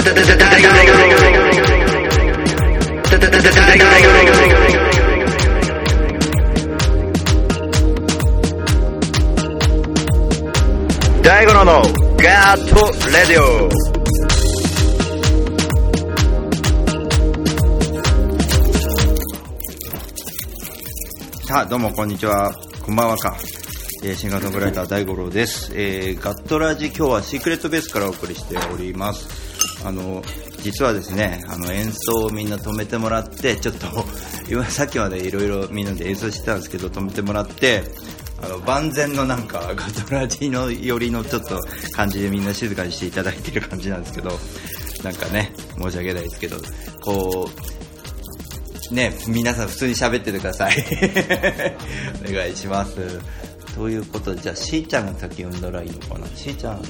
大五郎のガーットレディオ。さあどうもこんにちは、こんばんはか。シンガーソングライター大五郎です。ガットラジ、今日はシークレットベースからお送りしております。実はですね、演奏をみんな止めてもらって、ちょっと今さっきまでいろいろみんなで演奏してたんですけど、止めてもらって、万全のなんかガットラジの寄りのちょっと感じでみんな静かにしていただいてる感じなんですけど、なんかね、申し訳ないですけど、こうね、皆さん普通に喋っててくださいお願いします。ということで、じゃあしーちゃんが先呼んだらいいのかな。しーちゃん、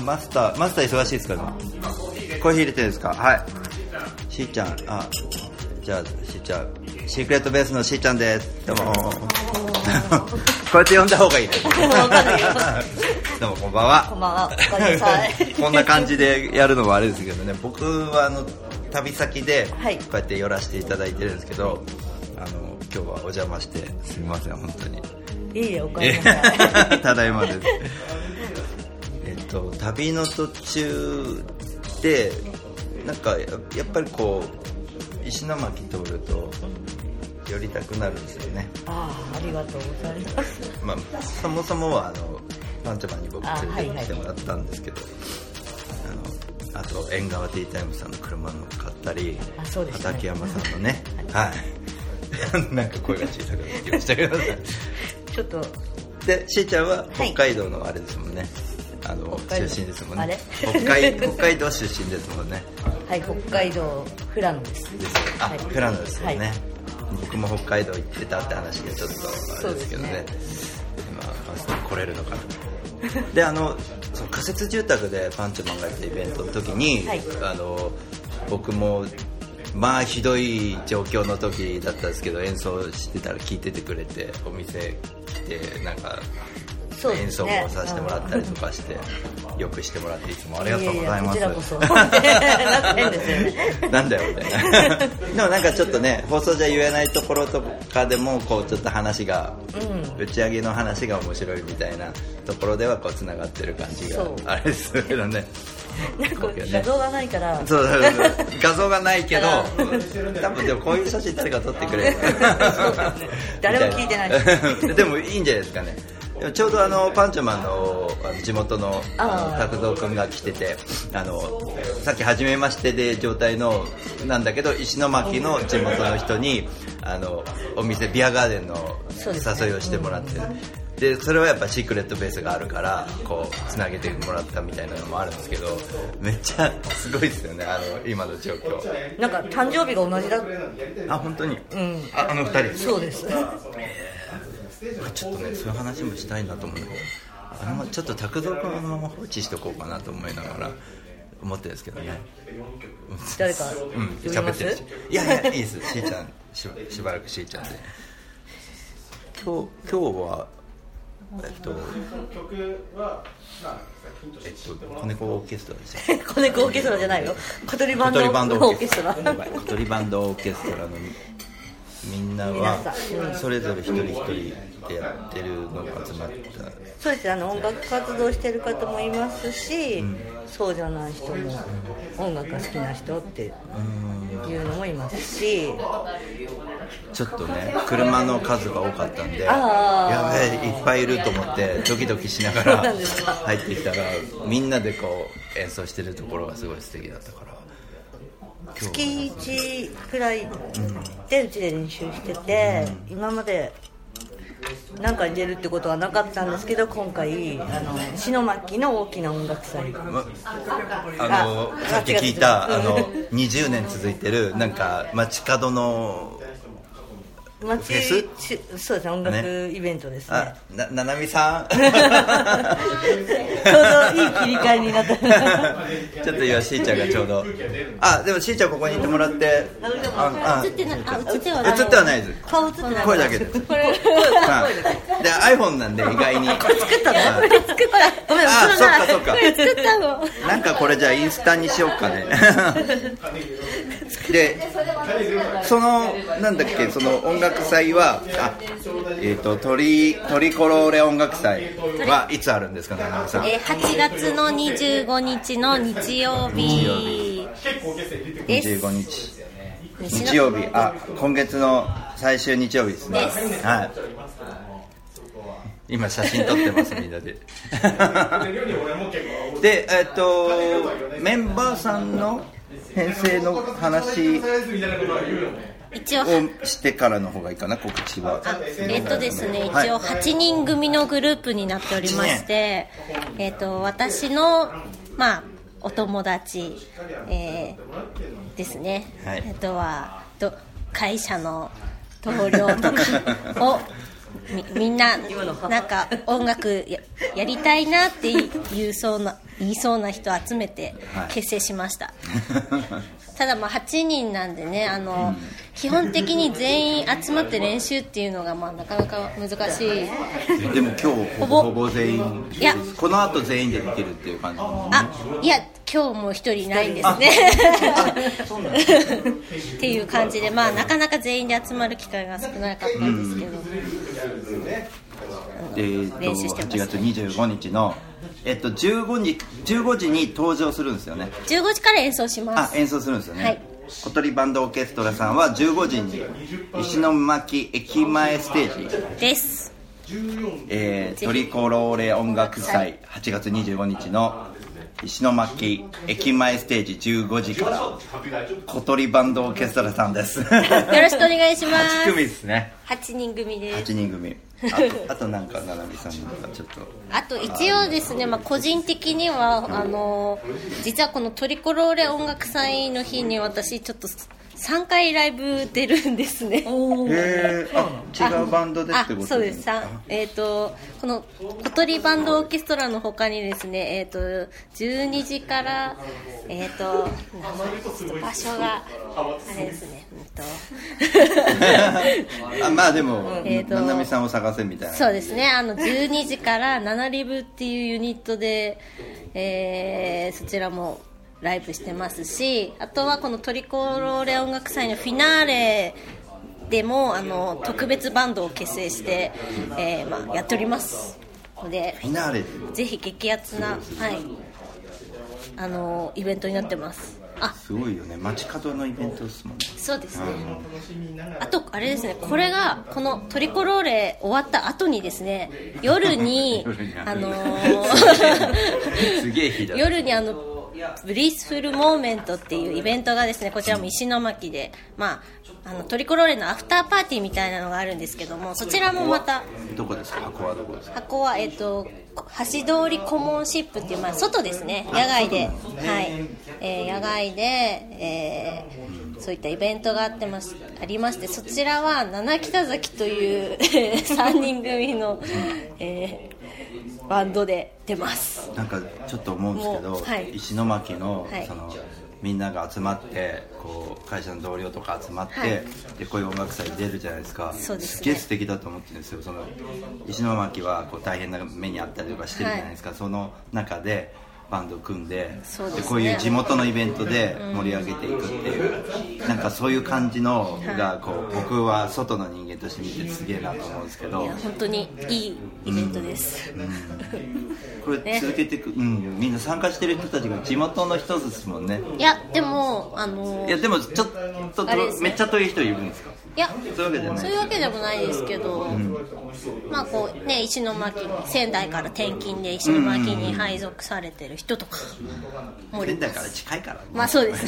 マスター忙しいですかね。コーヒー入れてるんですか。はい、しーちゃん、あ、じゃあしーちゃん、シークレットベースのしーちゃんです。どうもこうやって呼んだ方がいいねどうもこんばんは。こんばんは、おかえりなさいこんな感じでやるのもあれですけどね、僕は旅先でこうやって寄らせていただいてるんですけど、今日はお邪魔してすみません、本当に。いいよ、おかえりなさいただいまです旅の途中でなんかやっぱりこう石巻通ると寄りたくなるんですよね。ありがとうございます、まあ、そもそもはパンチョマンに僕連れてきてもらったんですけど、あと縁側ティータイムさんの車の買ったり、あ、そうですね、畠山さんのねはい、なんか声が小さくなってきましたけどちょっとで、しーちゃんは北海道のあれですもんね、はい、出身ですもんね。あれ北海道出身ですもんねはい、北海道富良野です。あ、はい、富良野ですよね、はい、僕も北海道行ってたって話でちょっとあれですけど ね、まあ明日来れるのかなで、その仮設住宅でパンチョマンがやったイベントの時に、はい、僕もまあひどい状況の時だったんですけど、演奏してたら聞いててくれて、お店来てなんか演奏をさせてもらったりとかして、ね、よくしてもらっていつもありがとうございます。いやいや、こちらこそなんだよみたいなでもなんかちょっとね、放送じゃ言えないところとかでもこうちょっと話が、うん、打ち上げの話が面白いみたいなところではこうつながってる感じがあれですけどねなんか画像がないからそう画像がないけど多分でもこういう写真誰か撮ってくれる誰も聞いてないでもいいんじゃないですかね。でもちょうどパンチョマンの地元の拓蔵君が来てて、さっき初めましてで状態のなんだけど、石巻の地元の人にお店ビアガーデンの誘いをしてもらって、でそれはやっぱシークレットベースがあるからこうつなげてもらったみたいなのもあるんですけど、めっちゃすごいですよね、今の状況。なんか誕生日が同じだ。あ、本当に、うん、あの2人。そうですちょっとね、そういう話もしたいなと思うんだけど、ちょっと拓蔵君のまま放置しておこうかなと思いながら思ってるんですけどね。誰か喋ってるし、いやいやいいですしーちゃん、しばらくしーちゃんで今日は子猫オーケストラですよ子猫オーケストラじゃないよ、小鳥バンドオーケストラ小鳥バンドオーケストラのみんなはそれぞれ一人一人でやってるのが集まった。そうですね、音楽活動してる方もいますし、うん、そうじゃない人も、音楽が好きな人っていうのもいますし、ちょっとね、車の数が多かったんで、やべえ、いっぱいいると思ってドキドキしながら入ってきたらみんなでこう演奏してるところがすごい素敵だったから、月1くらいでうちで練習してて、今までなんかに出るってことはなかったんですけど、今回石巻の大きな音楽祭、さっき聞いた20年続いてるなんか街角の街フェス、そうですね、音楽イベントですね。あ、ななみさんちょうどいい切り替えになったちょっと今しーちゃんがちょうど、あ、でもしーちゃんここにいてもらって、あ、映ってない、映ってはないです、顔映ってない、声だけですこれで iPhone なんで意外にこれ作ったの、これ作った、ごめん、あ、そっかそっか、これ作ったのなんかこれじゃあインスタにしようかねで、そのなんだっけ、その音楽祭は、あ、トリコローレ音楽祭はいつあるんですかね、さん。8月の25日の日曜日です。25日、日曜日、あ、今月の最終日曜日ですね。はい。今写真撮ってますみんなで。で、メンバーさんの編成の話。一応してからの方がいいかな、告知は。あ、ですね、一応8人組のグループになっておりまして、私の、まあ、お友達、ですね、はい、あとは会社の同僚とかをみんな、なんか音楽 やりたいなって言いそうな人を集めて結成しました、はい、ただまあ8人なんでね、うん、基本的に全員集まって練習っていうのがまあなかなか難しいでも今日ほぼ全員、いや、この後全員でできるっていう感じ、あ、いや、今日も一人いないんですねっていう感じで、まあなかなか全員で集まる機会が少なかったんですけど、練習してますね。8月25日の、15時に登場するんですよね。15時から演奏します。あ、演奏するんですよね、はい。小鳥バンドオーケストラさんは15時に石巻駅前ステージです、トリコローレ音楽祭8月25日の石巻駅前ステージ15時から小鳥バンドオーケストラさんですよろしくお願いします。8組ですね、8人組です。8人組、あとなんかななみさんとかちょっとあと一応ですね、まあ、個人的には実はこのトリコローレ音楽祭の日に私ちょっと3回ライブ出るんですね。あ、違うバンドでってことですね。そうです。この小鳥バンドオーケストラの他にですね、12時から場所があれですね。まあでもななみさんを探せみたいな。そうですね。12時から7リブっていうユニットで、そちらもライブしてますし、あとはこのトリコローレ音楽祭のフィナーレでも特別バンドを結成して、まあ、やっておりますので、フィナーレぜひ激アツな、はい、イベントになってます。あ、すごいよね、街角のイベントですもんね。そうですね。あとあれですね、これがこのトリコローレ終わった後にですね、夜にすげえ日だ、夜にブリスフルモーメントっていうイベントがですね、こちらも石巻で、まあ、トリコローレのアフターパーティーみたいなのがあるんですけども、そちらもまたどこですか？箱はどこですか？箱は、橋通りコモンシップっていう、まあ、外ですね、野外で、はい、野外で、そういったイベントがありまして、そちらは七北崎という3人組の、バンドで出ます。なんかちょっと思うんですけど、はい、石巻 の、はい、みんなが集まってこう会社の同僚とか集まって、はい、でこういう音楽祭に出るじゃないですか。そうですね、すげえ素敵だと思ってるんですよ。その石巻はこう大変な目にあったりとかしてるじゃないですか、はい、その中でバンド組ん でこういう地元のイベントで盛り上げていくっていう、なんかそういう感じのがこう、はい、僕は外の人間として見てすげえなと思うんですけど、いや本当にいいイベントです、これ続けていく、ね、みんな参加してる人たちが地元の人ですもんね。いやでもいやでもちょっと、ね、めっちゃ遠い人いるんですか？いや、そういうわけでもないですけど、まあこうね、石巻、仙台から転勤で石巻に配属されてる人とかもります。仙台から近いからね。まあそうです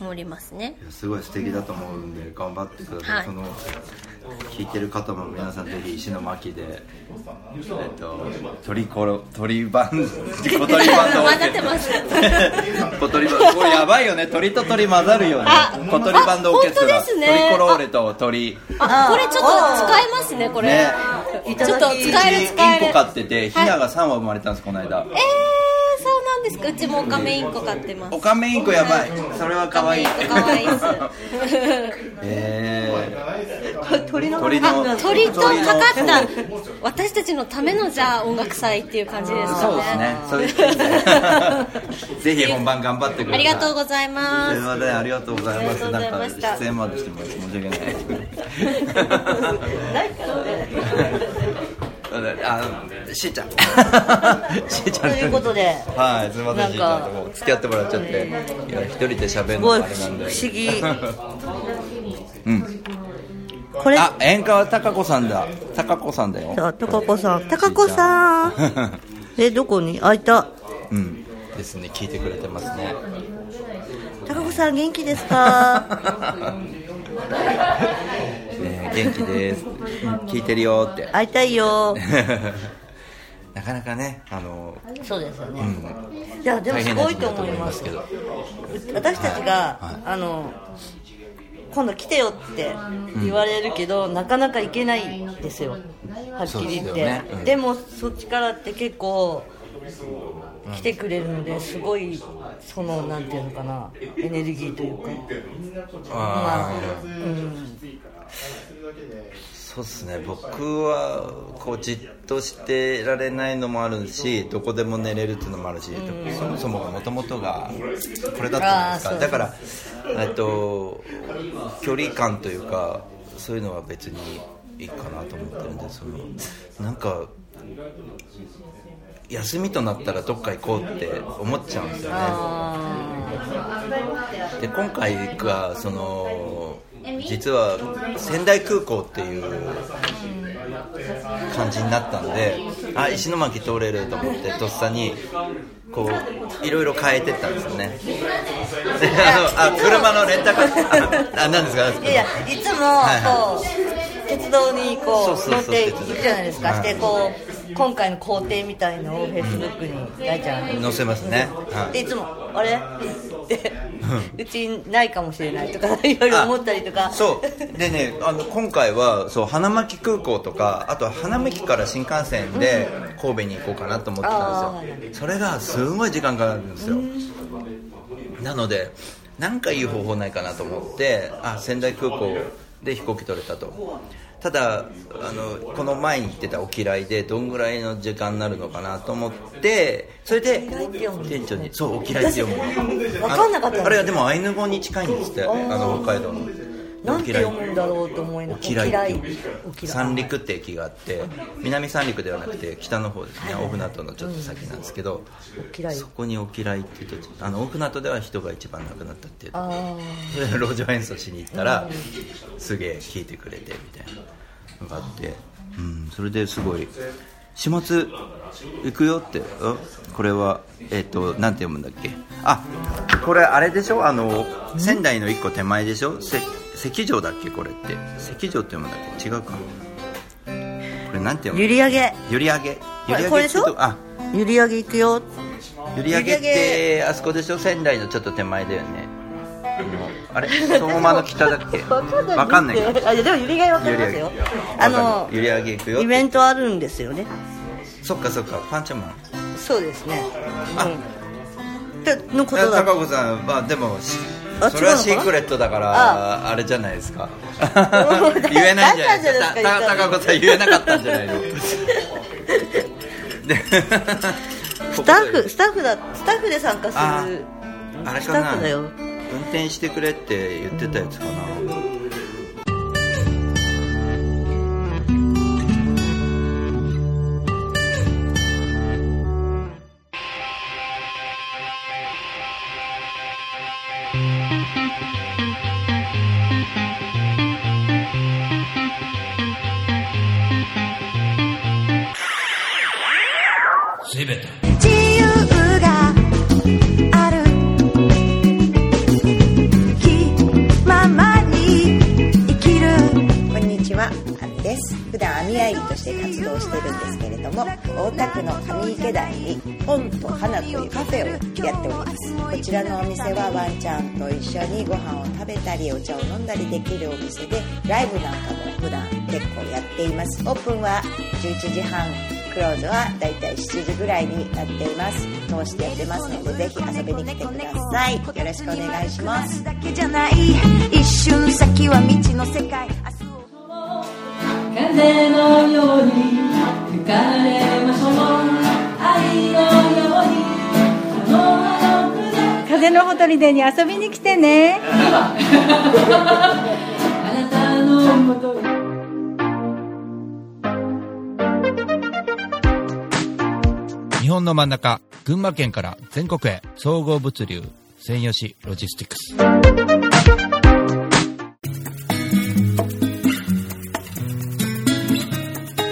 盛りますね。すごい素敵だと思うんで頑張ってください、はい、聴いてる方も皆さんぜひ石巻で鳥バンド混ざってます小鳥バンドこれやばいよね、鳥と鳥混ざるよね、小鳥バンドオーケストラ、ね、トリコローレと鳥、これちょっと使えますね、これね、ちょっと使えるインコ飼ってて、ヒナが3羽生まれたんです、この間。そうなんですか。うちもオカメインコ飼ってます。オカメインコやばい、それはかわいい。鳥とかかった私たちのためのじゃあ音楽祭っていう感じですかね。そうですねぜひ本番頑張ってください。ありがとうございます。ありがとうございます。なんか出演までしても申し訳ないないからねしーちゃんということで、はい、すみません、しーちゃんとも付き合ってもらっちゃって、いや一人で喋るのあれなんで、不思議うんこれ、あ、演歌は高子さんだよ。高子さんどこに開いた、うんですね、聞いてくれてますね。高子さん元気ですかね、元気です聞いてるよって、会いたいよなかなかね、そうですよね、うん、いやでもすごいと思いますけど、私たちが、はい、今度来てよって言われるけど、うん、なかなか行けないんですよ、はっきり言って。 ね、うん、でもそっちからって結構来てくれるので、すごいそのなんていうのかな、エネルギーというか、そうですね。僕はこうじっとしてられないのもあるし、どこでも寝れるっていうのもあるし、そもそもがもともとがこれだったんですか。だから距離感というか、そういうのは別にいいかなと思ってるんで、そのなんか休みとなったらどっか行こうって思っちゃうんですよね。で今回はその実は仙台空港っていう感じになったんで、あ、石巻通れると思ってとっさにこういろいろ変えてったんですよね。で車のレンタカー何ですか。いやいつもこう、はい、鉄道にこう乗っていくじゃないですか。してこう今回の工程みたいのをフェイスブックに大ちゃん載せますね、はい、でいつもあれってうちにないかもしれないとかいろいろ思ったりとか、そうでね、今回はそう花巻空港とか、あと花巻から新幹線で神戸に行こうかなと思ってたんですよ、うん、それがすごい時間かかるんですよ、うん、なのでなんかいい方法ないかなと思って、あ、仙台空港で飛行機取れたと。ただこの前に言ってたお嫌いでどんぐらいの時間になるのかなと思って、それで店長にそうお嫌いって読む分かんなかった。あれはでもアイヌ語に近いんですって、北海道のなんて読むんだろうと思いながら、お嫌い三陸って駅があって、南三陸ではなくて北の方ですね、大船渡のちょっと先なんですけど、そこにお嫌いって言って、大船渡では人が一番亡くなったっていう路上演奏しに行ったらすげえ聴いてくれてみたいながあって、うん、それですごい始末行くよって、これはなんて読むんだっけ、あ、これあれでしょ、仙台の一個手前でしょ、関城だっけ、これって関城って読むんだっけ、違うか、これなんて読む、ゆりあげこれでしょ、あ、ゆりあげ行くよ、ゆりあげってあそこでしょ、仙台のちょっと手前だよね、あれ相馬の北だっけわかんないけど、でもゆりあげわかりますよ、ゆりあげ行くよイベントあるんですよね。そっかパンチョマン、そうですね、あ、うん、のことだ。高子さんはでもそれはシークレットだから あれじゃないですか言えないじゃないですか、高子さん言えなかったんじゃないのスタッフで参加する、あれかな、スタッフだよ、運転してくれって言ってたやつかな。すべて。をしているんですけれども、大田区の上池台に本と花というカフェをやっております。こちらのお店はワンちゃんと一緒にご飯を食べたりお茶を飲んだりできるお店で、ライブなんかも普段結構やっています。オープンは11時半、クローズはだいたい7時ぐらいになっています。通してやってますので、ぜひ遊びに来てください。よろしくお願いします。一瞬先は未知の世界、風のように吹かれましょう、愛のようにあの花、風のほとりでに遊びに来てねあなたのもとに。日本の真ん中、群馬県から全国へ、総合物流専用紙ロジスティックス。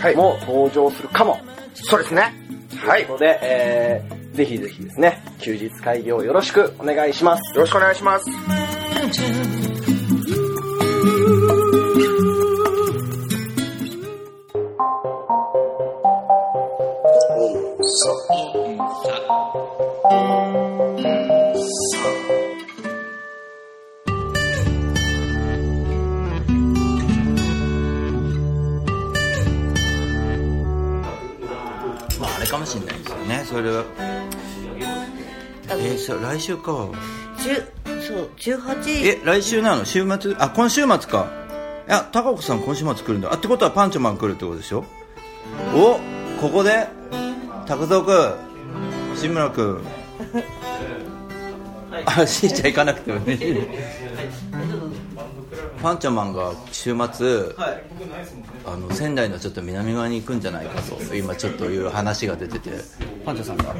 はい、も登場するかも。そうですね。はい。ということで、ぜひぜひですね、休日会議をよろしくお願いします。よろしくお願いします。かもしれないですよね。それは来週か。そう18。来週なの？週末？あ、今週末か。いや、高子さん今週末来るんだ。あ、ってことはパンチョマン来るってことでしょ。お、ここで拓蔵君、志村君あ、しーちゃん行かなくてもねパンチョマンが週末、はい、仙台のちょっと南側に行くんじゃないかと今ちょっという話が出てて、パンチョさんが、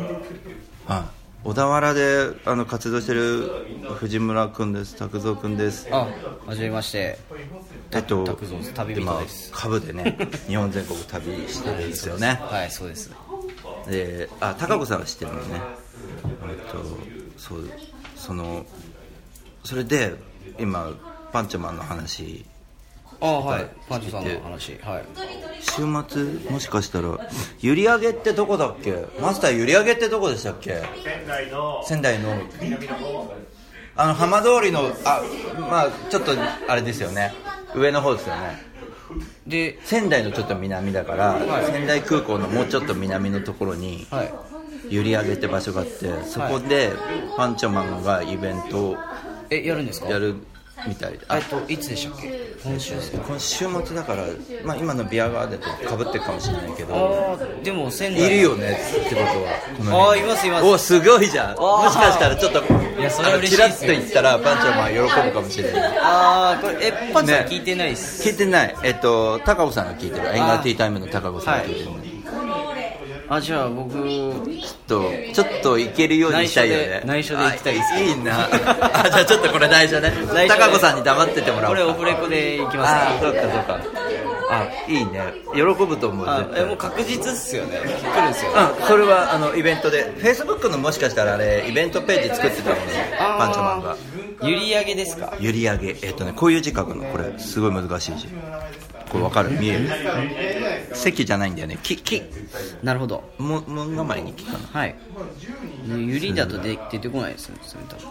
はい、小田原で活動してる藤村君です。拓蔵君です。あ、はじめまして。拓蔵です。旅人です。株でね日本全国旅してるんですよね。はい、そうです。あ、高子さんが知ってるのね。それで今パンチョマンの話。あ、はい、パンチョさんの話、はい、週末もしかしたら閖上ってどこだっけマスター。閖上ってどこでしたっけ。仙台の南の方、浜通りのちょっとあれですよね、上の方ですよね。で仙台のちょっと南だから、はい、仙台空港のもうちょっと南のところに、はい、閖上って場所があって、そこでパンチョマンがイベントをやるんですか。やるみたい。いつでしたっけ。今週末だから、今のビアガーデンとかぶってるかもしれないけど、でも仙台いるよねってことはこのいますいます。お、すごいじゃん。もしかしたらちょっとチラッと言ったらパンチョマン喜ぶかもしれない。これパンチョマン聞いてないっす、ね、聞いてない。高子さんが聞いてる。エンガーティータイムの高子さんが聞いてる、はい。じゃあ僕ちょっと行けるようにしたいよね。内緒で行きたいです。いいなじゃあちょっとこれ内緒ね。高子さんに黙っててもらおう。これオフレコで行きます。そうか。あ、いいね。喜ぶと思う。もう確実っすよね。来るんですよ。それはイベントで Facebook のもしかしたらイベントページ作ってたもんね、パンチョマンが。閖上ですか。閖上。こういう字書くの。これすごい難しい字。これ分かる？見える？席じゃないんだよね。木。なるほど。門構えに木かな。はい。ゆりだと出てこないですね。それ多分。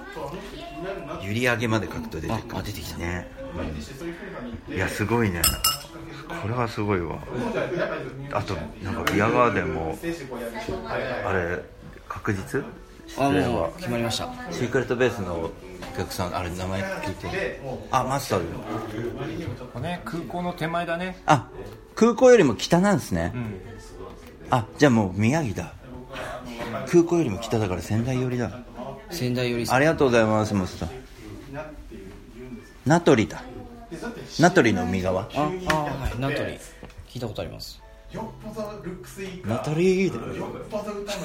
ゆり上げまで書くと出てくる。出てきたね。いや、すごいね。これはすごいわ。あとなんかビアガーデンも確実？もう決まりました。シークレットベースのお客さん、名前聞いて。マスター。空港の手前だね。空港よりも北なんですね、うん、じゃあもう宮城だ。空港よりも北だから仙台寄りだ。仙台寄り。ありがとうございます、マスター。名取だ。名取の海側。はい、名取聞いたことあります。よっぽどルックスいいかナトリーでよっぽど歌のなんで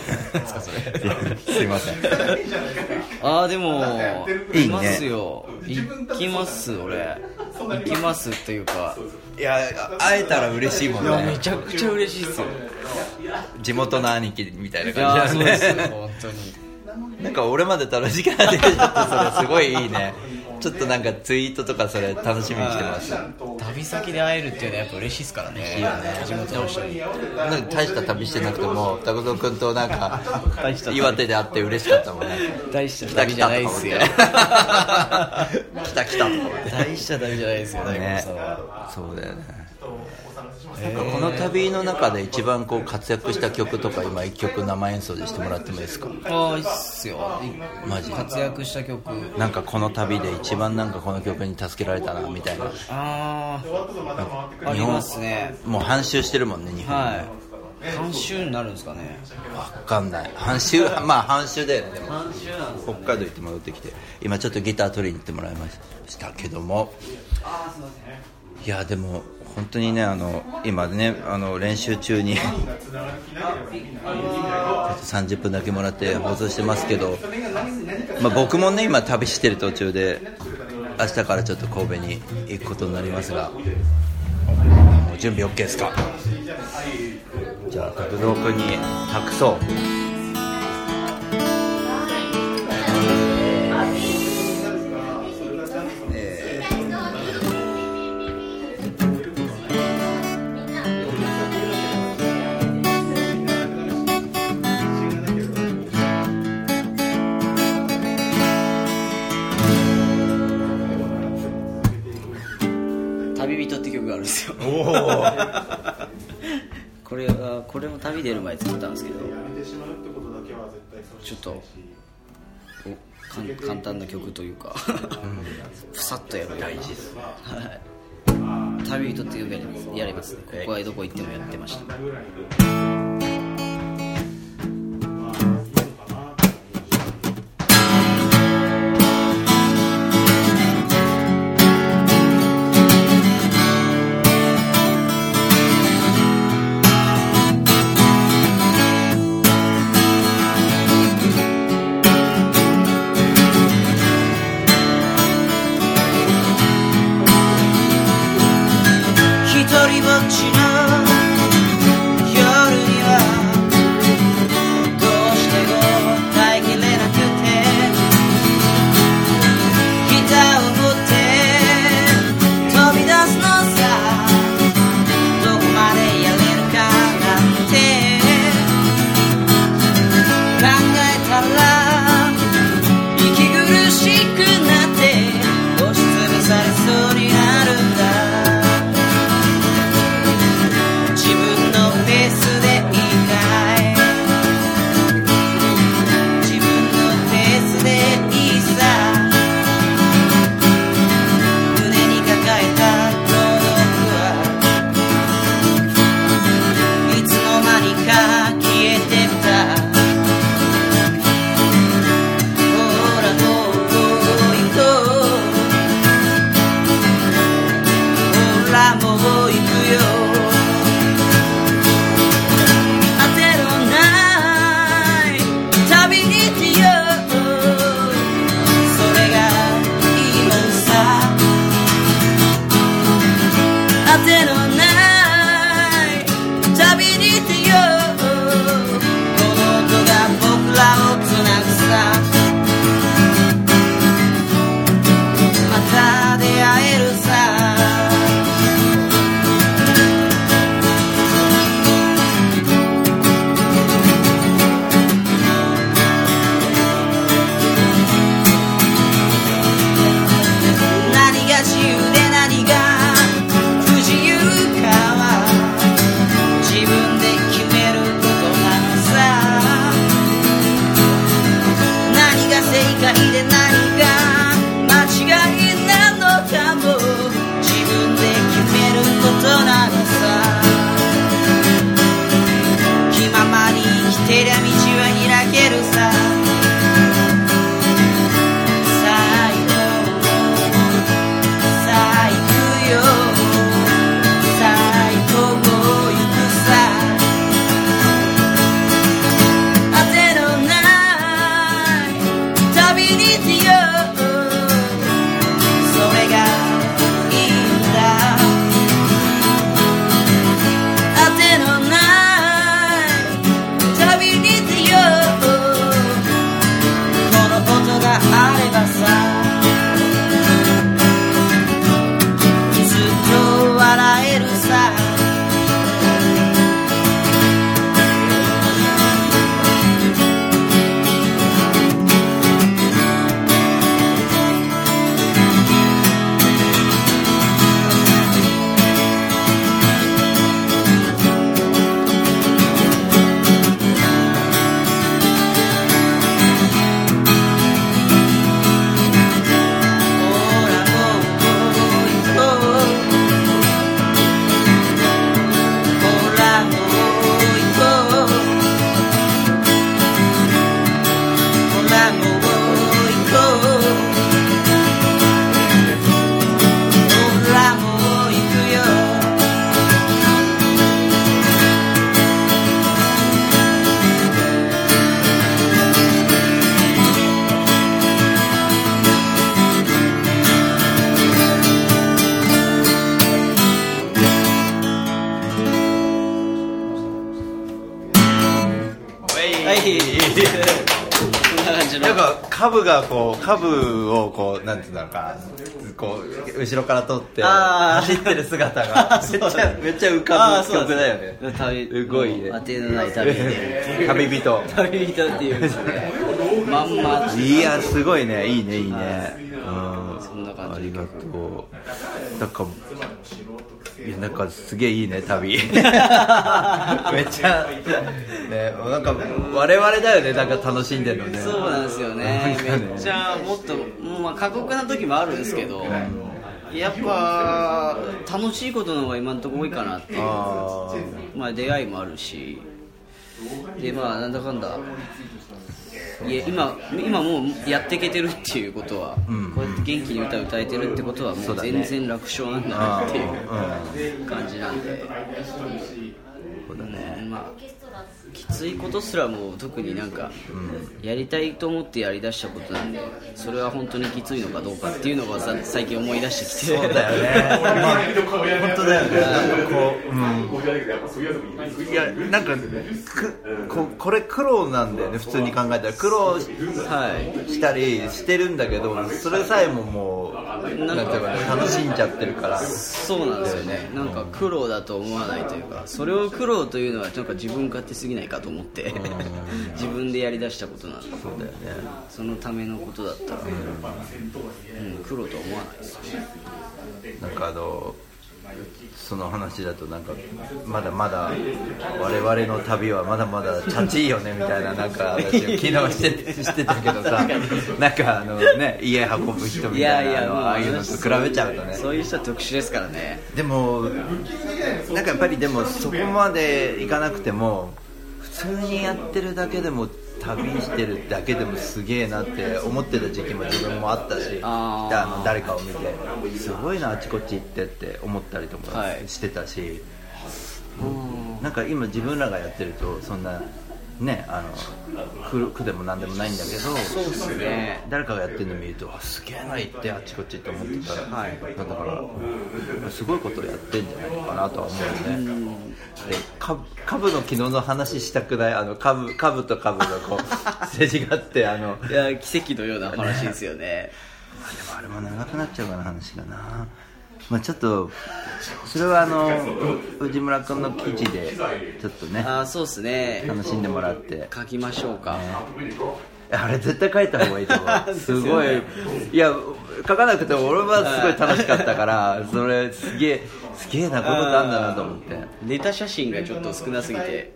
すかそれすいませんあでもいますよ行きます俺行きますというかいや会えたら嬉しいもんねいやめちゃくちゃ嬉しいっすよ地元の兄貴みたいな感じだねいやそうですよ本当になんか俺まで楽しくなってきちゃってそれすごいいいねちょっとなんかツイートとかそれ楽しみにしてます旅先で会えるっていうのはやっぱ嬉しいですからねいいよね地元の人になんか大した旅してなくてもタコゾウ君となんか岩手で会って嬉しかったもんね大した旅じゃないですよ来た来たと思って大した旅じゃないですよねそうだよねこの旅の中で一番こう活躍した曲とか今1曲生演奏でしてもらってもいいですかああいいっすよマジ活躍した曲なんかこの旅で一番なんかこの曲に助けられたなみたいなあありますねもう半周してるもんね日本はい半周になるんですかね分かんない半周まあ半周だよねでも半周なんですかね北海道行って戻ってきて今ちょっとギター取りに行ってもらいましたけどもああすいませんいやでも本当にね今ね練習中に30分だけもらって放送してますけど、まあ、僕もね今旅してる途中で明日からちょっと神戸に行くことになりますがもう準備 OK ですかじゃあ拓蔵君に託そうこれも旅出る前作ったんですけどちょっと簡単な曲というかふさっとやる大事です、はい、旅人っていうやりますここはどこ行ってもやってました株がこう株をこうなんていうのかこう後ろから取って走ってる姿がめっちゃ浮かぶ曲だよね。すごいね。当てのない旅人っていうまんま。いやすごいね。いいね。そんな感じ。ありがとう。なんかすげえいいね旅。めっちゃねなんか我々だよねなんか楽しんでるのね。そうなんですよね。めっちゃもっとまあ過酷な時もあるんですけど、やっぱ楽しいことの方が今のところ多いかなっていう。まあ出会いもあるし、でまあなんだかんだ。いや今もうやっていけてるっていうことは、こうやって元気に歌えてるってことはもう全然楽勝なんだなっていう感じなんで、そうだね。まあきついことすらもう特になんかやりたいと思ってやりだしたことなんで、それは本当にきついのかどうかっていうのが最近思い出してきて。そうだよね。本当だよね。なんかこう、いやなんかこれ苦労なんだよね。普通に考えたら苦労したりしてるんだけど、それさえももうなんか楽しんじゃってるから。そうなんですよね。なんか苦労だと思わないというか、それを苦労というのはなんか自分勝手すぎないかと思って自分でやりだしたことなんで、そうだよね。そのためのことだったら、苦労とは思わないですね。なんかその話だとなんかまだまだ我々の旅はまだまだチャチいよねみたいななんか話を昨日してたけどさ、なんかね家運ぶ人みたいな、ああいうのと比べちゃうとね、そういう人は特殊ですからね。でもなんかやっぱりでもそこまでいかなくても普通にやってるだけでも旅してるだけでもすげえなって思ってた時期も自分もあったし、誰かを見てすごいなあちこち行ってって思ったりとかしてたし、なんか今自分らがやってるとそんなね苦でもなんでもないんだけど、そうですね、誰かがやってるの見るとすげえな行ってあちこちって思ってたら、だからすごいことやってんじゃないのかなとは思うよね。株の昨日の話したくない、株と株のこうすれ違っていや奇跡のような話ですよね。でもあれも長くなっちゃうかな話がな。まあ、ちょっとそれは藤村君の記事でちょっとね、そうですね、楽しんでもらって書きましょうか、あれ絶対書いた方がいいと思う。すごい、いや書かなくても俺はすごい楽しかったからそれすげえなことあんだなと思って。ネタ写真がちょっと少なすぎて、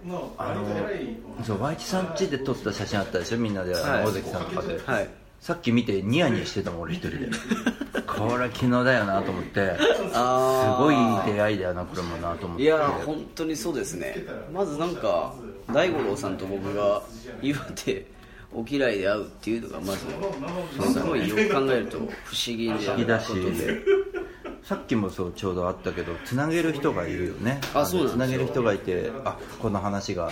ワイキさん家で撮った写真あったでしょ、みんなで、大関さんとかで、さっき見てニヤニヤしてたもん俺一人でこれ昨日だよなと思って、すごい出会いだよなこれもなと思って。いや本当にそうですね。まずなんか大五郎さんと僕が岩手お嫌いで会うっていうのがまずすごいよく考えると不思議で、不思議だし、さっきもそうちょうどあったけどつなげる人がいるよね。つなげる人がいて、この話が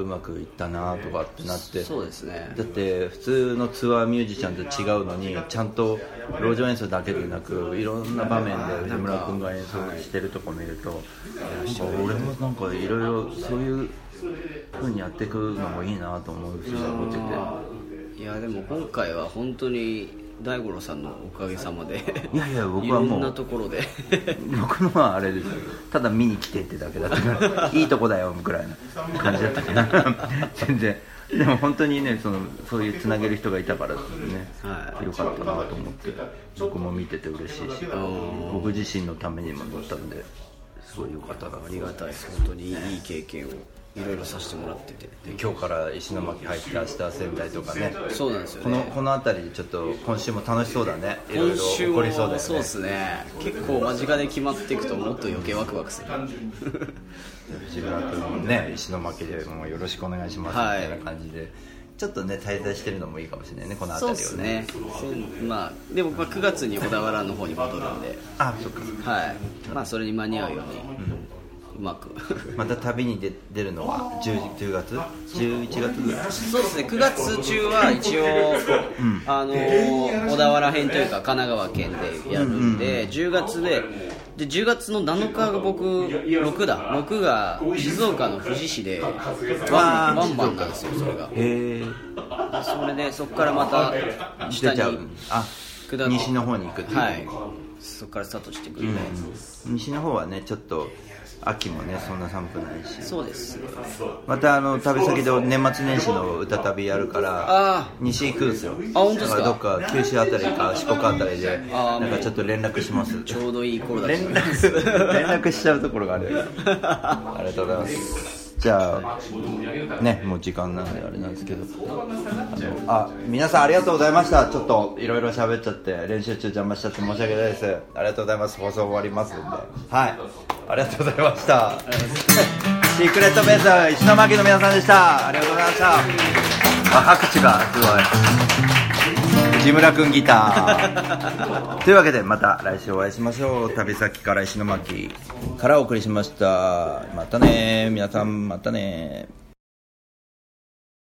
うまくいったなとかってなって、そうですね。だって普通のツアーミュージシャンと違うのに、ちゃんと路上演奏だけでなくいろんな場面で木村君が演奏してるとこ見ると、俺もなんかいろいろそういう風にやっていくのもいいなと思うし、思ってて。いやでも今回は本当に大五郎さんのおかげさまで僕はもういろんなところで僕のはあれですよ、ただ見に来てってだけだったからいいとこだよぐらいな感じだったかな全然。でも本当にね、そういうつなげる人がいたからですね、はい、よかったなと思って、僕も見てて嬉しいし、僕自身のためにもなったんで、すごいよかったな。ありがたい、本当にいい経験をいろいろさせてもらってて、で今日から石巻入って明日仙台とかね。そうなんですよね。この辺りちょっと今週も楽しそうだね。いろいろ起こりそうだよね。そうですね。結構間近で決まっていくともっと余計ワクワクする。藤村君もね、石巻でもよろしくお願いしますみたいな感じで、はい、ちょっとね滞在してるのもいいかもしれないね、この辺りをね。そうですね。まあでも9月に小田原の方に戻るんで。あ、そっか。はい。まあそれに間に合うように。うん、うまくまた旅に出るのは10月11月ぐらい。そうですね、9月中は一応、うん、小田原編というか神奈川県でやるんで、うんうん、10月で10月の7日が僕6が静岡の富士市でワンバンなんですよ、それが。へえ。それでそこからまた下に西の方に行くっていう、はい、そこからスタートしてくるんで、うん、西の方はねちょっと秋もねそんな寒くないし。そうです、ね、また旅先で年末年始の歌旅やるから西行くんですよ。あ、本当ですか。どっか九州あたりか四国あたりでなんかちょっと連絡します。ちょうどいい頃だし連絡しちゃうところがあるありがとうございます。じゃあね、もう時間なんであれなんですけど、皆さんありがとうございました。ちょっといろいろ喋っちゃって練習中邪魔しちゃって申し訳ないです。ありがとうございます。放送終わりますんで、はい、ありがとうございました。シークレットベース石巻の皆さんでした。ありがとうございました。拍手がすごい。藤村くんギターというわけでまた来週お会いしましょう。旅先から石巻からお送りしました。またね皆さん、またね。